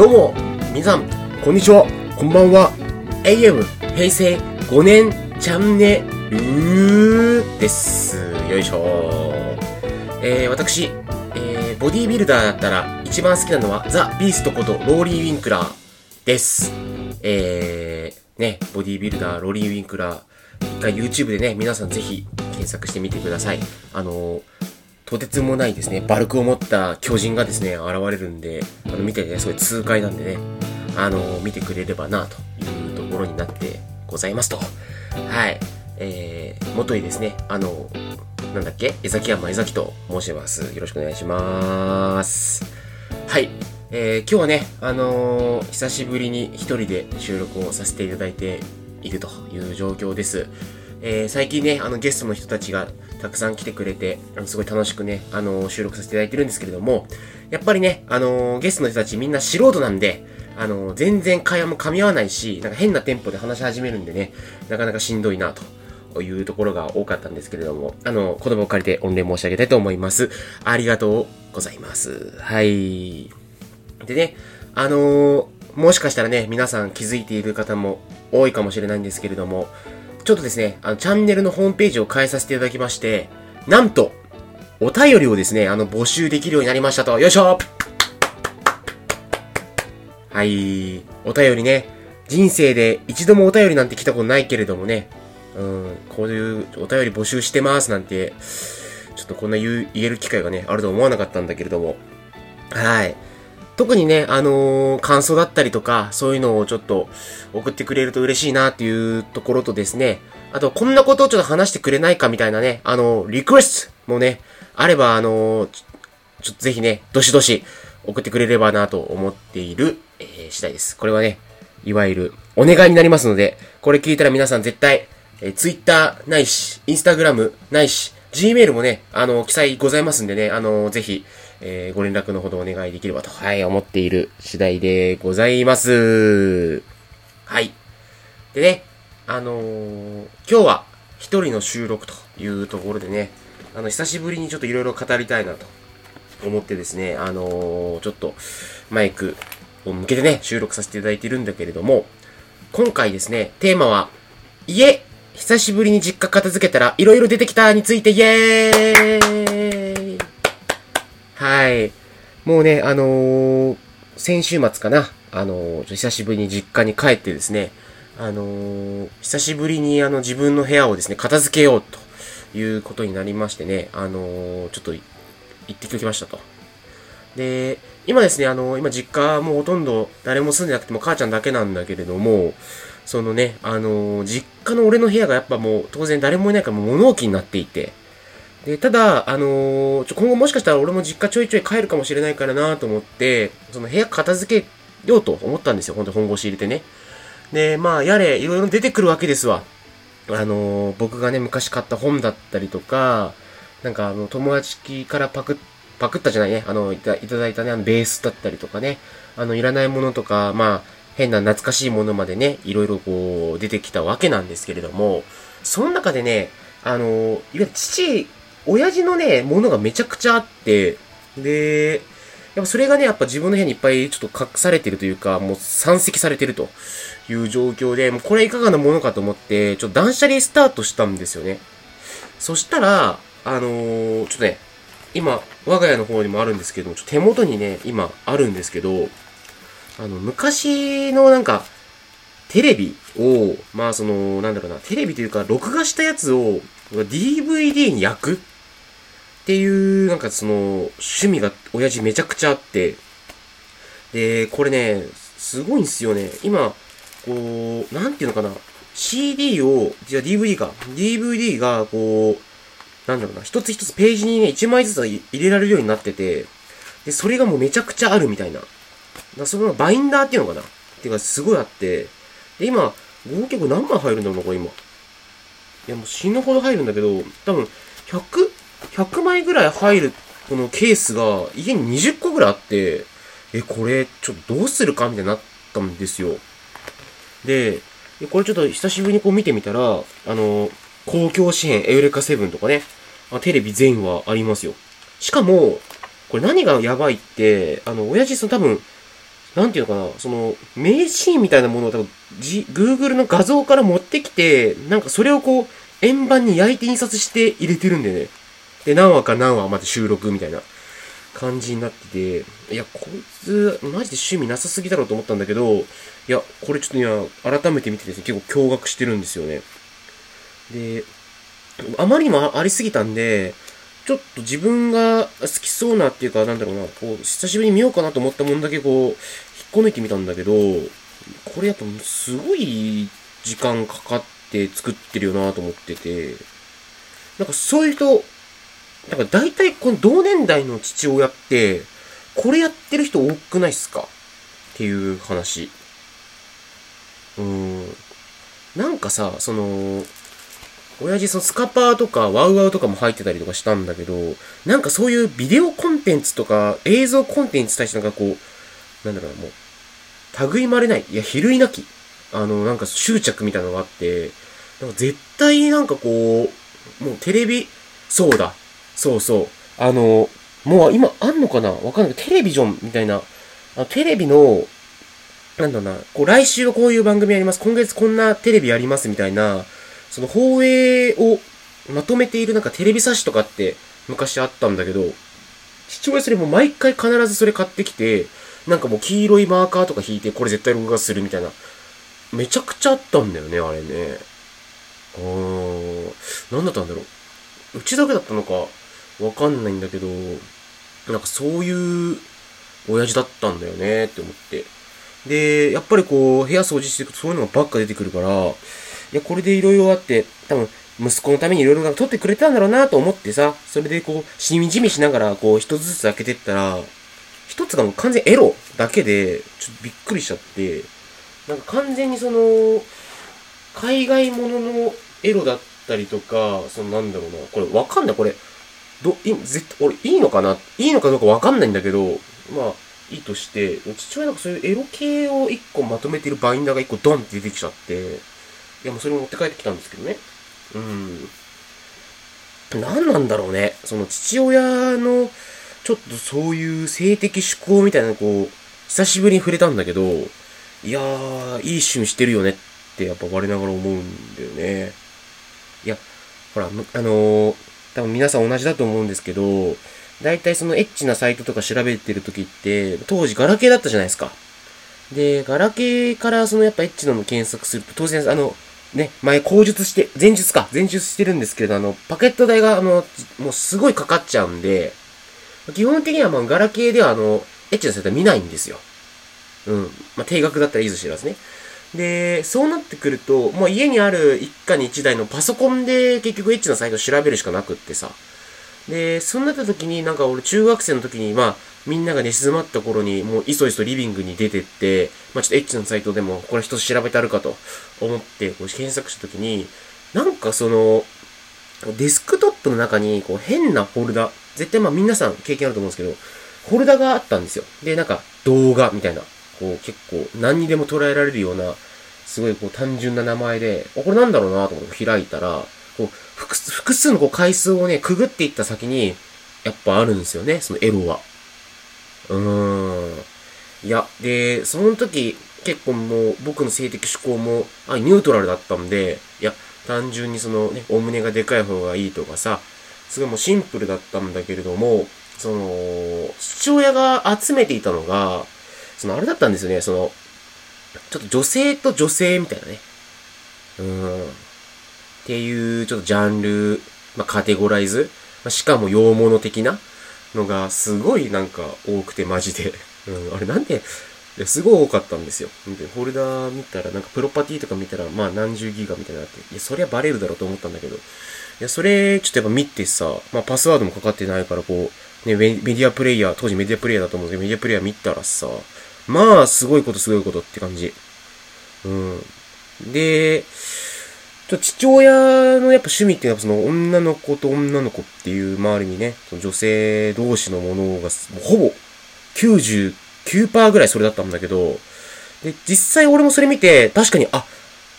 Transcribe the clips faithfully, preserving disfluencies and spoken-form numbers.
どうも皆さんこんにちは、こんばんは。 エーエム 平成ごねんチャンネルです。よいしょ、えー、私、えー、ボディービルダーだったら一番好きなのはザ・ビーストことローリー・ウィンクラーです。えー、ね、ボディービルダーローリー・ウィンクラー、一回 YouTube でね、皆さんぜひ検索してみてください。あのーとてつもないですね、バルクを持った巨人がですね、現れるんで、あの見てね、すごい痛快なんでね、あの、見てくれればな、というところになってございますと。はい。えー、元にですね、あの、なんだっけ、江崎山江崎と申します。よろしくお願いします。はい。えー、今日はね、あのー、久しぶりに一人で収録をさせていただいているという状況です。えー、最近ね、あのゲストの人たちがたくさん来てくれて、あのすごい楽しくね、あのー、収録させていただいてるんですけれども、やっぱりね、あのー、ゲストの人たちみんな素人なんで、あのー、全然会話も噛み合わないし、なんか変なテンポで話し始めるんでね、なかなかしんどいなというところが多かったんですけれども、あのー、言葉を借りて御礼申し上げたいと思います。ありがとうございます。はい。でね、あのー、もしかしたらね、皆さん気づいている方も多いかもしれないんですけれども、ちょっとですね、あの、チャンネルのホームページを変えさせていただきまして、なんと、お便りをですね、あの、募集できるようになりましたと。よいしょはい、お便りね。人生で一度もお便りなんて来たことないけれどもね、うん、こういうお便り募集してますなんて、ちょっとこんな言う、言える機会がね、あるとは思わなかったんだけれども。はい。特にね、あのー、感想だったりとか、そういうのをちょっと送ってくれると嬉しいなっていうところとですね、あと、こんなことをちょっと話してくれないかみたいなね、あのー、リクエストもね、あれば、あのー、ちょっとぜひね、どしどし送ってくれればなと思っている、えー、次第です。これはね、いわゆるお願いになりますので、これ聞いたら皆さん絶対、えー、Twitter ないし、Instagram ないし、Gmail もね、あのー、記載ございますんでね、あのー、ぜひ、えー、ご連絡のほどお願いできればと、はい、思っている次第でございます。はい。でね、あのー、今日は一人の収録というところでね、あの、久しぶりにちょっといろいろ語りたいなと思ってですね、あのー、ちょっとマイクを向けてね、収録させていただいているんだけれども、今回ですね、テーマは、家、久しぶりに実家片付けたらいろいろ出てきたについて、イエーイはい。もうね、あのー、先週末かな。あのー、久しぶりに実家に帰ってですね、あのー、久しぶりにあの自分の部屋をですね、片付けようということになりましてね、あのー、ちょっと行ってきましたと。で、今ですね、あのー、今実家もうほとんど誰も住んでなくても母ちゃんだけなんだけれども、そのね、あのー、実家の俺の部屋がやっぱもう当然誰もいないからもう物置になっていて、で、ただ、あのー、ちょ今後もしかしたら俺も実家ちょいちょい帰るかもしれないからなと思って、その部屋片付けようと思ったんですよ。ほんと本腰入れてね。で、まあ、やれ、いろいろ出てくるわけですわ。あのー、僕がね、昔買った本だったりとか、なんか、あの、友達からパク、パクったじゃないね。あの、いた、いただいたね、あのベースだったりとかね。あの、いらないものとか、まあ、変な懐かしいものまでね、いろいろこう、出てきたわけなんですけれども、その中でね、あのー、いわゆる父、親父のね、ものがめちゃくちゃあって、で、やっぱそれがね、やっぱ自分の部屋にいっぱいちょっと隠されてるというか、もう山積されてるという状況で、もうこれいかがなものかと思って、ちょっと断捨離スタートしたんですよね。そしたら、あのー、ちょっとね、今、我が家の方にもあるんですけど、ちょっと手元にね、今あるんですけど、あの、昔のなんか、テレビを、まあその、なんだろうな、テレビというか、録画したやつを ディーブイディー に焼くっていう、なんかその、趣味が、親父めちゃくちゃあって。で、これね、すごいんですよね。今、こう、なんていうのかな。シーディー を、じゃあ ディーブイディー か。ディーブイディー が、こう、なんだろうな。一つ一つページにね、一枚ずつ入れられるようになってて、で、それがもうめちゃくちゃあるみたいな。だからそのバインダーっていうのかな。っていうか、すごいあって。で、今、合計何枚入るんだろうな、これ今。いや、もう死ぬほど入るんだけど、多分、ひゃく?ひゃくまいぐらい入るこのケースが家ににじゅっこぐらいあって、え、これちょっとどうするかみたいになったんですよ。で、これちょっと久しぶりにこう見てみたら、あの、公共支援エウレカセブンとかね、テレビ全話ありますよ。しかも、これ何がやばいって、あの、親父その多分、なんていうのかな、その名シーンみたいなものを多分 Google の画像から持ってきて、なんかそれをこう円盤に焼いて印刷して入れてるんでね。で何話か何話まで収録みたいな感じになってて、いやこいつマジで趣味なさすぎだろうと思ったんだけど、いやこれちょっと今改めて見てですね、結構驚愕してるんですよね。であまりにもありすぎたんで、ちょっと自分が好きそうなっていうか、なんだろうな、こう久しぶりに見ようかなと思ったもんだけこう引っこ抜いてみたんだけど、これやっぱすごい時間かかって作ってるよなと思ってて、なんかそういう人、だから大体この同年代の父親ってこれやってる人多くないっすかっていう話。うーん、なんかさ、その親父そのスカパーとかワウワウとかも入ってたりとかしたんだけど、なんかそういうビデオコンテンツとか映像コンテンツに対してなんかこう、なんだろうな、もう類いまれない、いや比類なきあのなんか執着みたいなのがあって、なんか絶対なんかこうもうテレビ、そうだそうそう、あのもう今あんのかなわかんないけど、テレビジョンみたいな、あテレビのなんだろうな、こう来週はこういう番組やります、今月こんなテレビやりますみたいな、その放映をまとめているなんかテレビ冊子とかって昔あったんだけど、父親それも毎回必ずそれ買ってきて、なんかもう黄色いマーカーとか引いてこれ絶対録画するみたいな、めちゃくちゃあったんだよねあれね。あー、なんだったんだろう、うちだけだったのかわかんないんだけど、なんかそういう親父だったんだよねって思って、でやっぱりこう部屋掃除していくとそういうのがばっか出てくるから、いやこれでいろいろあって多分息子のためにいろいろ撮ってくれたんだろうなと思ってさ、それでこうしみじみしながらこう一つずつ開けてったら、一つがもう完全エロだけでちょっとびっくりしちゃって、なんか完全にその海外もののエロだったりとか、そのなんだろうな、これわかんない、これどい絶俺いいのかな、いいのかどうかわかんないんだけど、まあいいとして、父親なんかそういうエロ系を一個まとめてるバインダーが一個ドンって出てきちゃって、いやもうそれも持って帰ってきたんですけどね。うん。何なんだろうね。その父親のちょっとそういう性的趣向みたいなのこう久しぶりに触れたんだけど、いやーいい趣味してるよねってやっぱ我ながら思うんだよね。いやほらあのー、多分皆さん同じだと思うんですけど、だいたいそのエッチなサイトとか調べてる時って当時ガラケーだったじゃないですか。でガラケーからそのやっぱエッチなの検索すると当然あの。ね、前、口述して、前述か、前述してるんですけれど、あの、パケット代が、あの、もうすごいかかっちゃうんで、基本的には、まあ、ガラケーでは、あの、エッチなサイトは見ないんですよ。うん。まあ、定額だったらいいと知らずね。で、そうなってくると、もう家にある一家に一台のパソコンで結局エッチなサイトを調べるしかなくってさ。で、そうなった時に、なんか俺、中学生の時に、まあ、みんなが寝静まった頃に、もういそいそリビングに出てって、まぁ、あ、ちょっとエッチなサイトでも、これ一つ調べてあるかと思って、検索したときに、なんかその、デスクトップの中に、こう変なフォルダ、絶対まぁ皆さん経験あると思うんですけど、フォルダがあったんですよ。で、なんか動画みたいな、こう結構何にでも捉えられるような、すごいこう単純な名前で、これなんだろうなと思って開いたら、こう複数、複数のこう階数をね、くぐっていった先に、やっぱあるんですよね、そのエロは。うーん。いや、で、その時、結構もう、僕の性的思考も、あ、ニュートラルだったんで、いや、単純にそのね、お胸がでかい方がいいとかさ、すごいもうシンプルだったんだけれども、その、父親が集めていたのが、その、あれだったんですよね、その、ちょっと女性と女性みたいなね、うーん。っていう、ちょっとジャンル、まあ、カテゴライズ、まあ、しかも洋物的な、のがすごいなんか多くてマジで、うん、あれなんで、いやすごい多かったんですよ。でフォルダ見たらなんかプロパティとか見たらまあ何十ギガみたいなのあって、いやそりゃバレるだろうと思ったんだけど、いやそれちょっとやっぱ見てさ、まあパスワードもかかってないからこうねメディアプレイヤー、当時メディアプレイヤーだと思うんですけどメディアプレイヤー見たらさ、まあすごいことすごいことって感じ。うん。で。父親のやっぱ趣味っていうのはその女の子と女の子っていう周りにね、その女性同士のものがほぼ きゅうじゅうきゅうパーセント ぐらいそれだったんだけど、で、実際俺もそれ見て確かに、あ、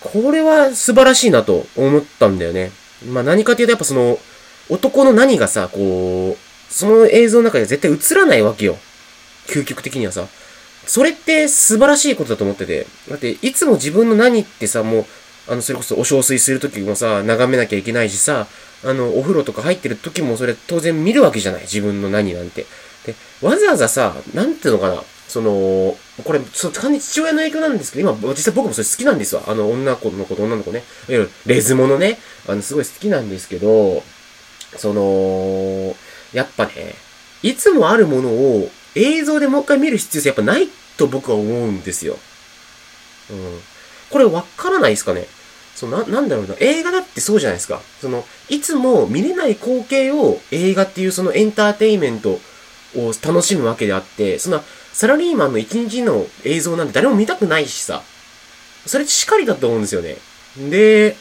これは素晴らしいなと思ったんだよね。まあ何かというとやっぱその男の何がさ、こう、その映像の中では絶対映らないわけよ。究極的にはさ。それって素晴らしいことだと思ってて。だって、いつも自分の何ってさ、もう、あの、それこそお小水するときもさ、眺めなきゃいけないしさ、あの、お風呂とか入ってるときもそれ当然見るわけじゃない。自分の何なんて。で、わざわざさ、なんていうのかな。その、これ、ちょっと完全に父親の影響なんですけど、今、実際僕もそれ好きなんですわ。あの、女の子の子と女の子ね。いわゆる、レズモのね、あの、すごい好きなんですけど、その、やっぱね、いつもあるものを、映像でもう一回見る必要性やっぱないと僕は思うんですよ。うん。これわからないですかね。そのな、なんだろうな。映画だってそうじゃないですか。その、いつも見れない光景を映画っていうそのエンターテインメントを楽しむわけであって、そんなサラリーマンの一日の映像なんて誰も見たくないしさ。それってしかりだと思うんですよね。で、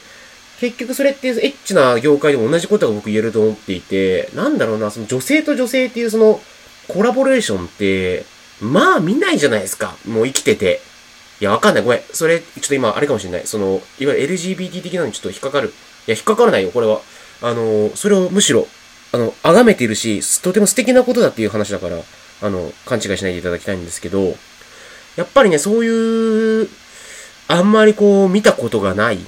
結局それってエッチな業界でも同じことが僕言えると思っていて、なんだろうな、その女性と女性っていうその、コラボレーションって、まあ見ないじゃないですか。もう生きてて。いや、わかんない。ごめん。それ、ちょっと今、あれかもしれない。その、いわゆる エルジービーティー 的なのにちょっと引っかかる。いや、引っかからないよ、これは。あの、それをむしろ、あの、崇めているし、とても素敵なことだっていう話だから、あの、勘違いしないでいただきたいんですけど、やっぱりね、そういう、あんまりこう、見たことがない、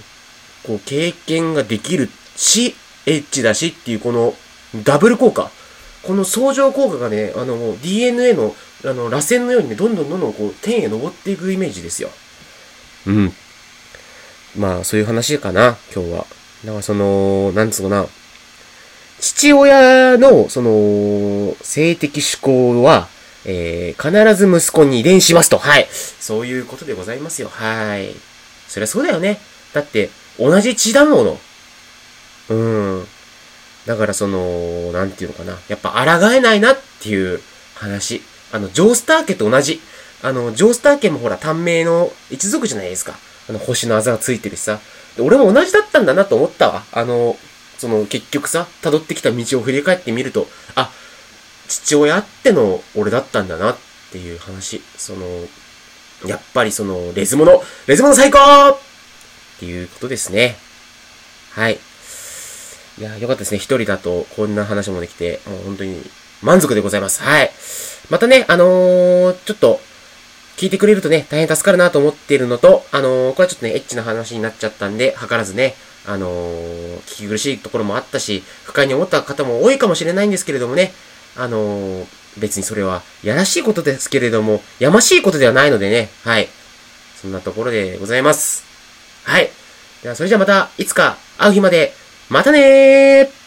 こう、経験ができるし、エッチだしっていう、この、ダブル効果。この相乗効果がね、あの、ディーエヌエー の、あの、螺旋のようにね、どんどんどんどんこう、天へ登っていくイメージですよ。うん。まあ、そういう話かな、今日は。だからその、なんつうのかな。父親の、その、性的嗜好は、えー、必ず息子に遺伝しますと。はい。そういうことでございますよ。はい。そりゃそうだよね。だって、同じ血だもの。うん。だからその、なんていうのかな。やっぱ抗えないなっていう話。あの、ジョースター家と同じ。あの、ジョースター家もほら、短命の一族じゃないですか。あの、星のあざがついてるしさ。で、俺も同じだったんだなと思ったわ。あの、その、結局さ、辿ってきた道を振り返ってみると、あ、父親あっての俺だったんだなっていう話。その、やっぱりその、レズモの、レズモの最高！っていうことですね。はい。いや、よかったですね。一人だと、こんな話もできて、もう本当に満足でございます。はい。またね、あのー、ちょっと、聞いてくれるとね、大変助かるなと思っているのと、あのー、これはちょっとね、エッチな話になっちゃったんで、図らずね、あのー、聞き苦しいところもあったし、不快に思った方も多いかもしれないんですけれどもね、あのー、別にそれは、やらしいことですけれども、やましいことではないのでね、はい。そんなところでございます。はい。では、それじゃあまた、いつか会う日まで、またねー。